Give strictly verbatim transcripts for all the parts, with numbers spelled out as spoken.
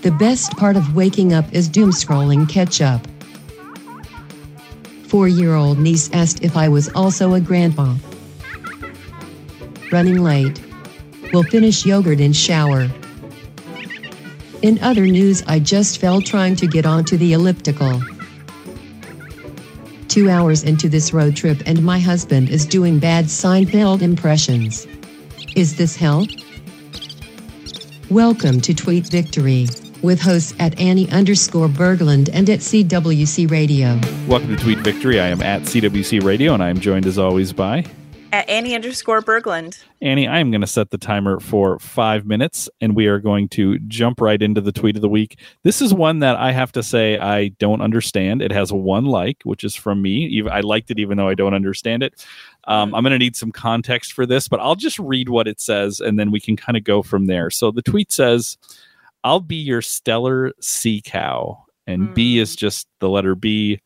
The best part of waking up is doom-scrolling catch-up. Four-year-old niece asked if I was also a grandpa. Running late. Will finish yogurt and shower. In other news, I just fell trying to get onto the elliptical. Two hours into this road trip and my husband is doing bad Seinfeld impressions. Is this hell? Welcome to Tweet Victory, with hosts at Annie underscore Berglund and at C W C Radio. Welcome to Tweet Victory. I am at C W C Radio and I am joined as always by... At Annie underscore Berglund. Annie, I am going to set the timer for five minutes and we are going to jump right into the tweet of the week. This is one that I have to say I don't understand. It has one like, which is from me. I liked it even though I don't understand it. Um, I'm going to need some context for this, but I'll just read what it says and then we can kind of go from there. So the tweet says, I'll be your Steller's sea cow. And mm. B is just the letter B.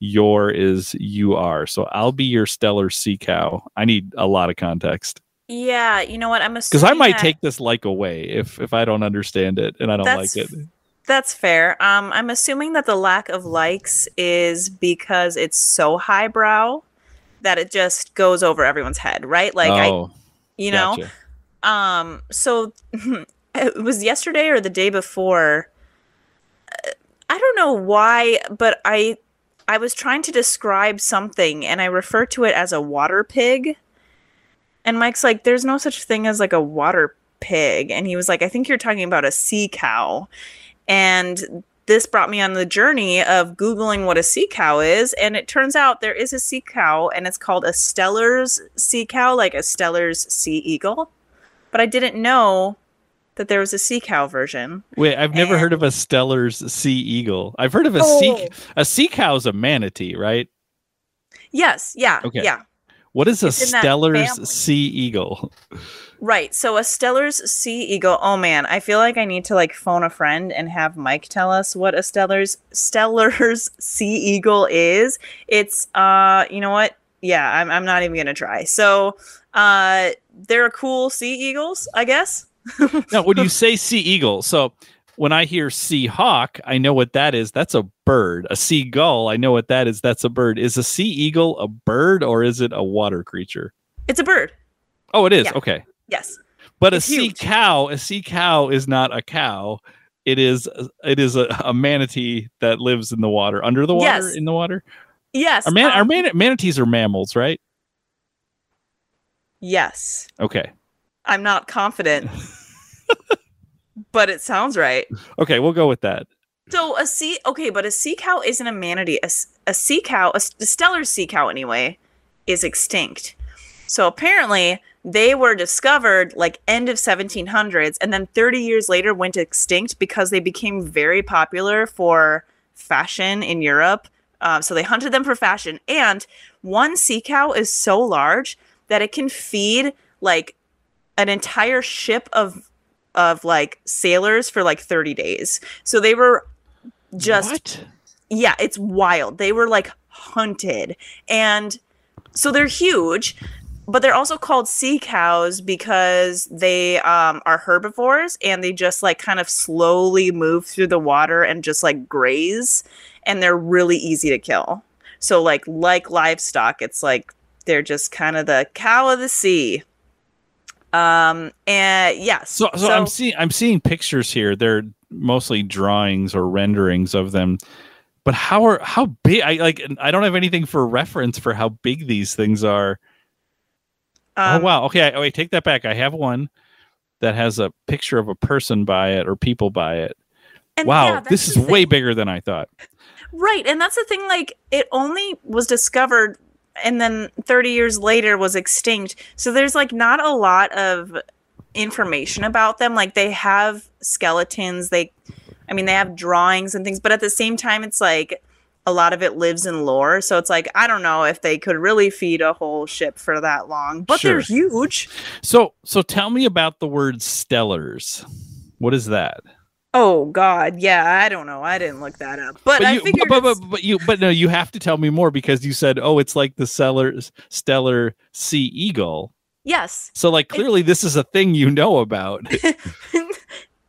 Your is you are. So I'll be your Steller's sea cow. I need a lot of context. Yeah. You know what? I'm assuming. Because I might that... take this like away if, if I don't understand it and I don't that's... like it. That's fair. Um, I'm assuming that the lack of likes is because it's so highbrow that it just goes over everyone's head, right? Like, oh, I, you gotcha. know, um, so it was yesterday or the day before. I don't know why, but I, I was trying to describe something and I referred to it as a water pig. And Mike's like, there's no such thing as like a water pig. And he was like, I think you're talking about a sea cow. And this brought me on the journey of Googling what a sea cow is. And it turns out there is a sea cow and it's called a Steller's sea cow, like a Steller's sea eagle. But I didn't know that there was a sea cow version. Wait, I've never and... heard of a Steller's sea eagle. I've heard of a oh. sea a sea cow is a manatee, right? Yes. Yeah. Okay. Yeah. What is it's a Steller's sea eagle? Right. So a Steller's sea eagle. Oh man, I feel like I need to like phone a friend and have Mike tell us what a Steller's Steller's sea eagle is. It's uh, you know what? Yeah, I'm I'm not even gonna try. So uh, they're cool sea eagles, I guess. Now, when you say sea eagle, so when I hear sea hawk, I know what that is. That's a bird. A sea gull, I know what that is. That's a bird. Is a sea eagle a bird or is it a water creature? It's a bird. Oh, it is. Yeah. Okay. Yes. But it's a sea huge. cow, a sea cow is not a cow. It is it is a, a manatee that lives in the water, under the water, yes. in the water. Yes. Our man, um, our man, manatees are mammals, right? Yes. Okay. I'm not confident, but it sounds right. Okay, we'll go with that. So a sea, okay, but a sea cow isn't a manatee. A, a sea cow, a, a Steller's sea cow anyway, is extinct. So apparently they were discovered like end of seventeen hundreds and then thirty years later went extinct because they became very popular for fashion in Europe. Uh, so they hunted them for fashion. And one sea cow is so large that it can feed like an entire ship of of like sailors for like thirty days. So they were just what? Yeah, it's wild. They were like hunted. And so they're huge, but they're also called sea cows because they um, are herbivores and they just like kind of slowly move through the water and just like graze, and they're really easy to kill. So like like livestock, it's like they're just kind of the cow of the sea. Um and yes. So, so, so I'm seeing I'm seeing pictures here. They're mostly drawings or renderings of them. But how are how big? I like I don't have anything for reference for how big these things are. Um, oh wow. Okay. I, oh, wait. Take that back. I have one that has a picture of a person by it or people by it. And wow. Yeah, this is way bigger than I thought. Right, and that's the thing. Like it only was discovered. And then thirty years later was extinct. So there's like not a lot of information about them. Like they have skeletons. They, I mean, they have drawings and things. But at the same time, it's like a lot of it lives in lore. So it's like, I don't know if they could really feed a whole ship for that long. But sure. They're huge. So so tell me about the word Steller's. What is that? Oh God, yeah, I don't know. I didn't look that up, but, but you, I figured. But, but, but you, but no, you have to tell me more because you said, "Oh, it's like the Steller's Steller's sea eagle." Yes. So like clearly it, this is a thing you know about.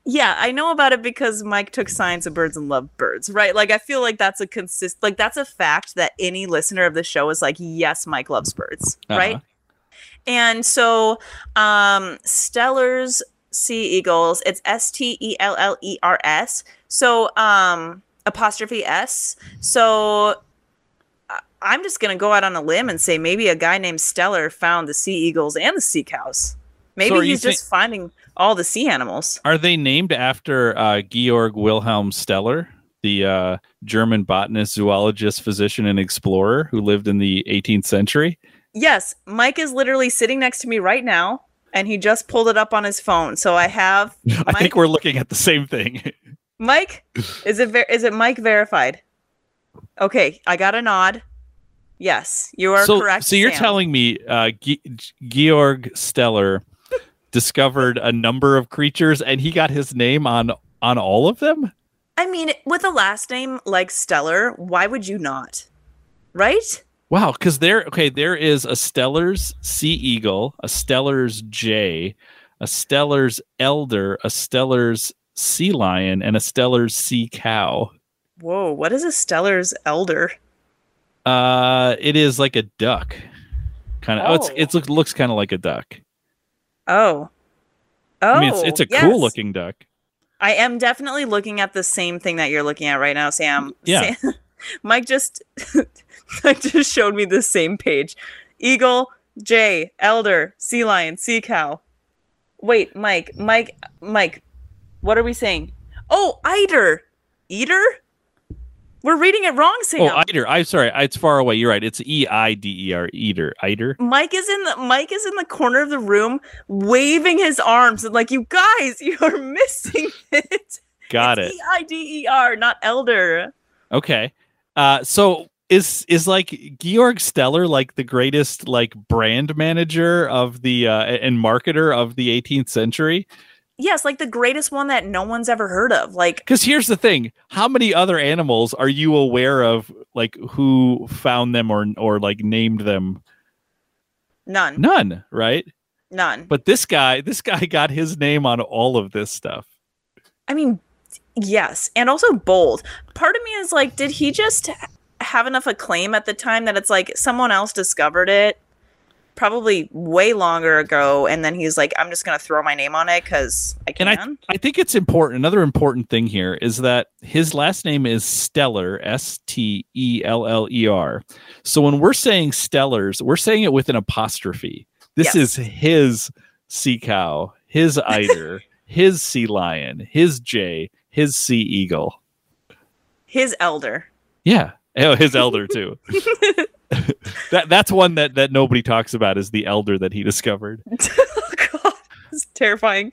Yeah, I know about it because Mike took science of birds and loved birds, right? Like I feel like that's a consist like that's a fact that any listener of the show is like, yes, Mike loves birds, uh-huh. right? And so um, Steller's sea eagles, it's S T E L L E R S. So um, apostrophe S. So I'm just going to go out on a limb and say maybe a guy named Steller found the sea eagles and the sea cows. Maybe so he's just th- finding all the sea animals. Are they named after uh, Georg Wilhelm Steller, the uh, German botanist, zoologist, physician, and explorer who lived in the eighteenth century? Yes, Mike is literally sitting next to me right now, and he just pulled it up on his phone. So I have... Mike. I think we're looking at the same thing. Mike? Is it ver- is it Mike verified? Okay, I got a nod. Yes, you are so, correct, So you're Sam. telling me uh, G- Georg Steller discovered a number of creatures, and he got his name on on all of them? I mean, with a last name like Steller, why would you not? Right? Wow, because there, okay, there is a Steller's sea eagle, a Steller's jay, a Steller's eider, a Steller's sea lion, and a Steller's sea cow. Whoa, what is a Steller's eider? Uh, it is like a duck, kind of. Oh, oh it's, it looks kind of like a duck. Oh, oh, I mean, it's, it's a yes. cool looking duck. I am definitely looking at the same thing that you're looking at right now, Sam. Yeah, Sam, Mike just. That just showed me the same page. Eagle, jay, elder, sea lion, sea cow. Wait, Mike, Mike, Mike, what are we saying? Oh, eider. Eater? We're reading it wrong, Sam. Oh, eider. I'm sorry. It's far away. You're right. It's E I D E R, eider. Eider. Mike is in the Mike is in the corner of the room waving his arms and like, you guys, you're missing it. Got it's it. E I D E R, not elder. Okay. Uh, so Is is like Georg Steller like the greatest like brand manager of the uh, and marketer of the eighteenth century? Yes, like the greatest one that no one's ever heard of. Like, because here's the thing: how many other animals are you aware of? Like, who found them or or like named them? None. None. Right. None. But this guy, this guy got his name on all of this stuff. I mean, yes, and also bold. Part of me is like, did he just have enough acclaim at the time that it's like someone else discovered it probably way longer ago, and then he's like, I'm just gonna throw my name on it because I can. And I, th- I think it's important. Another important thing here is that his last name is Steller, S T E L L E R. So when we're saying Steller's, we're saying it with an apostrophe. This yes. is his sea cow, his eider, his sea lion, his jay, his sea eagle, his elder. Yeah. Oh, his elder too. that that's one that, that nobody talks about is the elder that he discovered. Oh God, it's terrifying.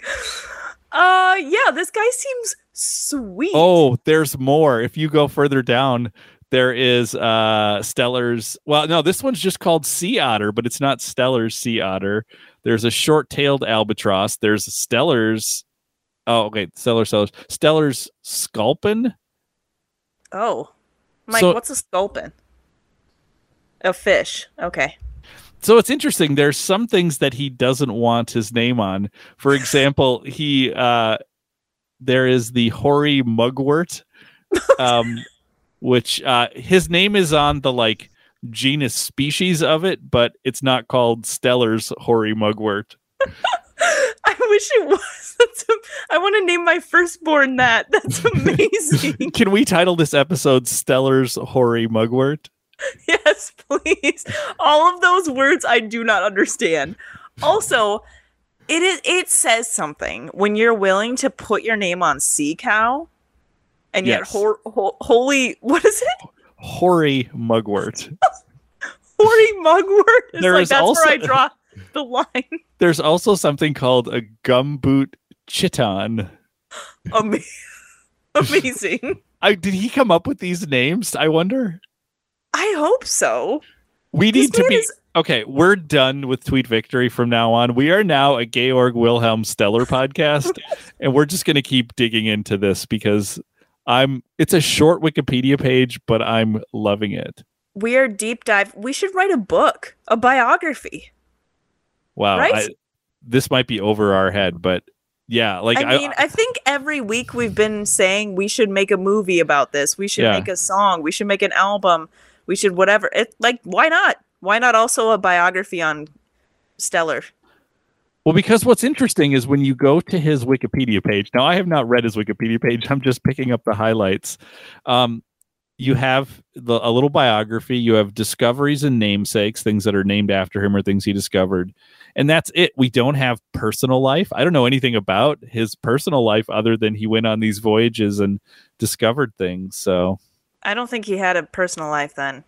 Uh, yeah, this guy seems sweet. Oh, there's more. If you go further down, there is uh Steller's. Well, no, this one's just called sea otter, but it's not Steller's sea otter. There's a short-tailed albatross. There's Steller's. Oh, okay, Steller's Steller's Steller's sculpin. Oh. Mike, so, what's a sculpin? A fish. Okay. So it's interesting. There's some things that he doesn't want his name on. For example, he uh, there is the hoary mugwort, um, which uh, his name is on the like genus species of it, but it's not called Steller's hoary mugwort. I wish it was. That's a, I want to name my firstborn that. That's amazing. Can we title this episode Steller's hoary mugwort? Yes, please. All of those words I do not understand. Also, it is it says something when you're willing to put your name on sea cow and yes. yet ho- ho- holy what is it? Hoary mugwort. Hoary mugwort. It's there like is that's also- where I draw the line. There's also something called a gumboot chiton. Am- Amazing. I, did he come up with these names? I wonder. I hope so. We this need to be is- okay. We're done with Tweet Victory from now on. We are now a Georg Wilhelm Steller podcast, and we're just going to keep digging into this because I'm. It's a short Wikipedia page, but I'm loving it. We are deep dive. We should write a book, a biography. Wow. Right? I, this might be over our head, but yeah. Like I mean, I, I think every week we've been saying we should make a movie about this. We should yeah. make a song. We should make an album. We should whatever. It, like, why not? Why not also a biography on Steller? Well, because what's interesting is when you go to his Wikipedia page. Now, I have not read his Wikipedia page. I'm just picking up the highlights. Um, you have the, a little biography. You have discoveries and namesakes, things that are named after him or things he discovered. And that's it. We don't have personal life. I don't know anything about his personal life other than he went on these voyages and discovered things. So I don't think he had a personal life then.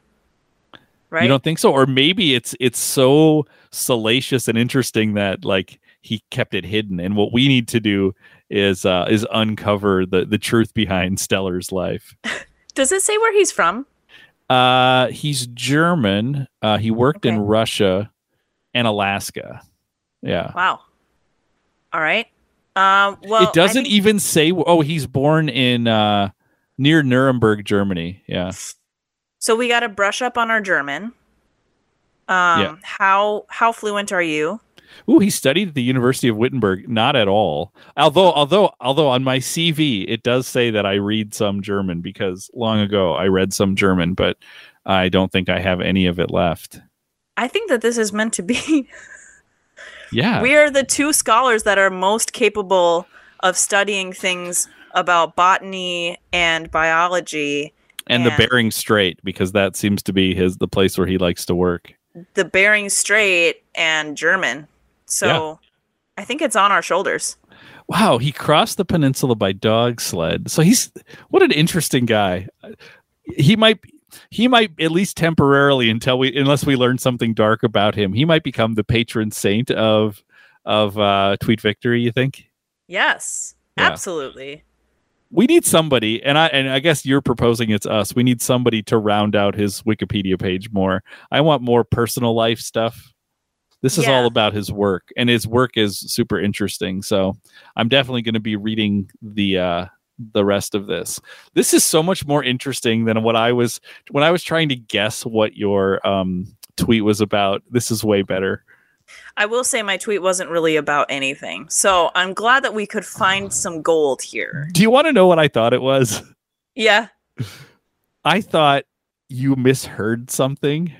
Right? You don't think so? Or maybe it's it's so salacious and interesting that like he kept it hidden. And what we need to do is uh, is uncover the, the truth behind Steller's life. Does it say where he's from? Uh, he's German. Uh, he worked okay. in Russia and Alaska. Yeah. Wow. All right. Um, well, it doesn't I think- even say. Oh, he's born in uh, near Nuremberg, Germany. Yeah. So we got to brush up on our German. Um, yeah. How how fluent are you? Ooh, he studied at the University of Wittenberg. Not at all. Although although although on my C V it does say that I read some German because long ago I read some German, but I don't think I have any of it left. I think that this is meant to be. Yeah. We are the two scholars that are most capable of studying things about botany and biology. And, and the Bering Strait, because that seems to be his the place where he likes to work. The Bering Strait and German. So yeah. I think it's on our shoulders. Wow, he crossed the peninsula by dog sled. So he's what an interesting guy. He might he might at least temporarily until we unless we learn something dark about him, he might become the patron saint of of uh, Tweet Victory, you think? Yes, yeah. Absolutely. We need somebody, and I and I guess you're proposing it's us. We need somebody to round out his Wikipedia page more. I want more personal life stuff. This is yeah. all about his work, and his work is super interesting. So I'm definitely going to be reading the uh, the rest of this. This is so much more interesting than what I was when I was trying to guess what your um, tweet was about. This is way better. I will say my tweet wasn't really about anything. So I'm glad that we could find some gold here. Do you want to know what I thought it was? Yeah. I thought you misheard something.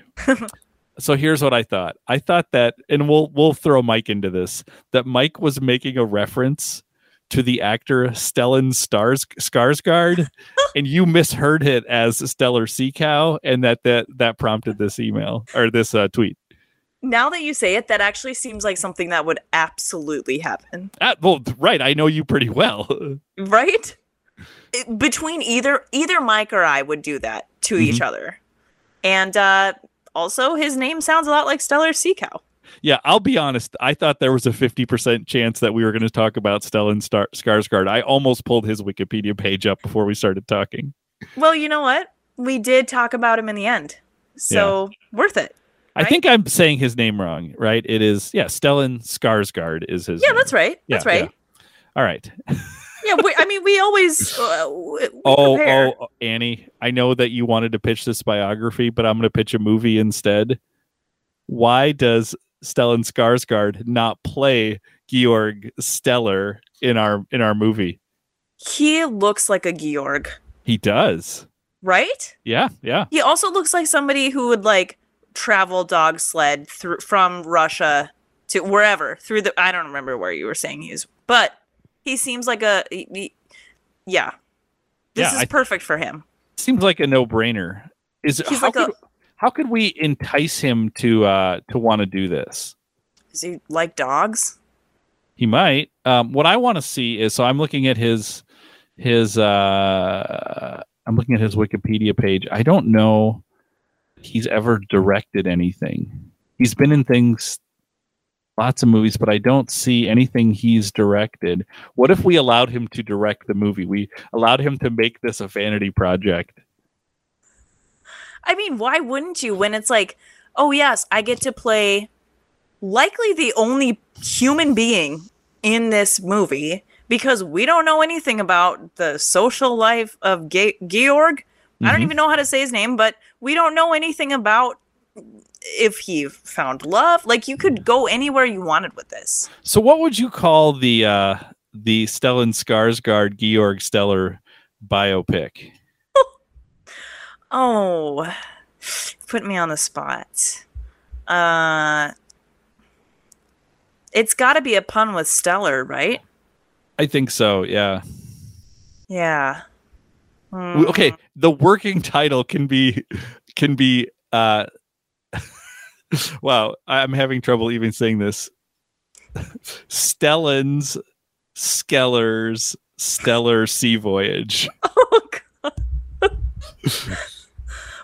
So here's what I thought. I thought that, and we'll we'll throw Mike into this, that Mike was making a reference to the actor Stellan Skarsgård, and you misheard it as Steller's sea cow, and that that, that prompted this email or this uh, tweet. Now that you say it, that actually seems like something that would absolutely happen. Ah, well, right. I know you pretty well. Right? It, between either either Mike or I would do that to mm-hmm. each other. And uh, also, his name sounds a lot like Steller's sea cow. Yeah, I'll be honest. I thought there was a fifty percent chance that we were going to talk about Stellan Star- Skarsgård. I almost pulled his Wikipedia page up before we started talking. Well, you know what? We did talk about him in the end. So, yeah. Worth it. Right? I think I'm saying his name wrong, right? It is, yeah, Stellan Skarsgård is his Yeah, name. That's right. Yeah, that's right. Yeah. All right. yeah, we, I mean, we always uh, we Oh, prepare. Oh, Annie, I know that you wanted to pitch this biography, but I'm going to pitch a movie instead. Why does Stellan Skarsgård not play Georg Steller in our in our movie? He looks like a Georg. He does. Right? Yeah, yeah. He also looks like somebody who would, like, travel dog sled through from Russia to wherever through the I don't remember where you were saying he is, but he seems like a he, he, yeah this yeah, is I, perfect for him. Seems like a no-brainer. Is He's how like could, a, how could we entice him to uh to want to do this? Does he like dogs? He might. Um what I want to see is, so I'm looking at his his uh I'm looking at his Wikipedia page. I don't know he's ever directed anything. He's been in things, lots of movies, but I don't see anything he's directed. What if we allowed him to direct the movie? We allowed him to make this a vanity project. I mean, why wouldn't you when it's like, oh yes, I get to play likely the only human being in this movie because we don't know anything about the social life of Ge- Georg. I don't even know how to say his name, but we don't know anything about if he found love. Like, you could go anywhere you wanted with this. So what would you call the uh, the Stellan Skarsgård, Georg Steller biopic? Oh, put me on the spot. Uh, it's got to be a pun with Stellar, right? I think so, yeah. Yeah. Mm. Okay, the working title can be... Can be uh, wow, I'm having trouble even saying this. Stellan's Skeller's Stellar Sea Voyage. Oh, God.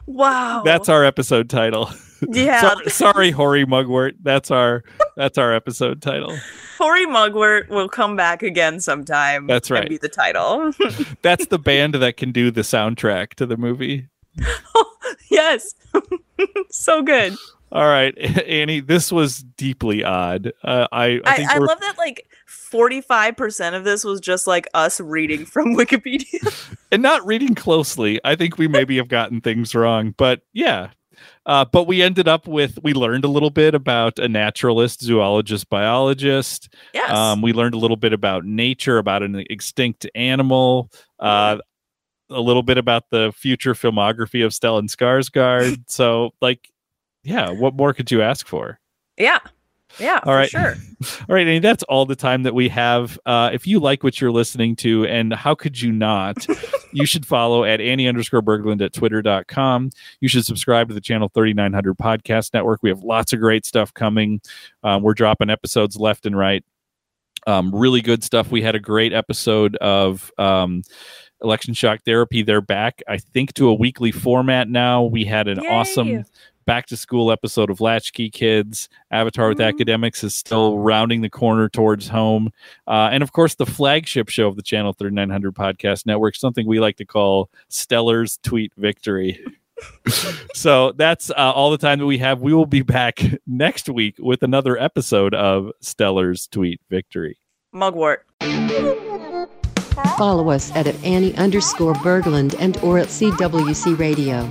Wow. That's our episode title. Yeah. sorry, sorry, Hoary Mugwort. That's our that's our episode title. Hoary Mugwort will come back again sometime. That's right. And be the title. That's the band that can do the soundtrack to the movie. Oh, yes. So good. All right, Annie, this was deeply odd. Uh, I I, think I, I love that like forty-five percent of this was just like us reading from Wikipedia. And not reading closely. I think we maybe have gotten things wrong, but yeah. Uh, but we ended up with, we learned a little bit about a naturalist, zoologist, biologist. Yes. Um, we learned a little bit about nature, about an extinct animal. Uh, a little bit about the future filmography of Stellan Skarsgård. So like, yeah, what more could you ask for? Yeah. Yeah. All right. Sure. All right. And that's all the time that we have. Uh, if you like what you're listening to, and how could you not, you should follow at Annie underscore Berglund at twitter dot com. You should subscribe to the Channel thirty-nine hundred podcast network. We have lots of great stuff coming. Um, we're dropping episodes left and right. Um, really good stuff. We had a great episode of, um, Election Shock Therapy. They're back, I think, to a weekly format now. We had an Yay. awesome back to school episode of Latchkey Kids. Avatar with mm-hmm. Academics is still rounding the corner towards home. Uh, and of course, the flagship show of the Channel thirty-nine hundred Podcast Network, something we like to call Steller's Tweet Victory. So that's uh, all the time that we have. We will be back next week with another episode of Steller's Tweet Victory. Mugwort. Follow us at, at Annie underscore Berglund and or at C W C Radio.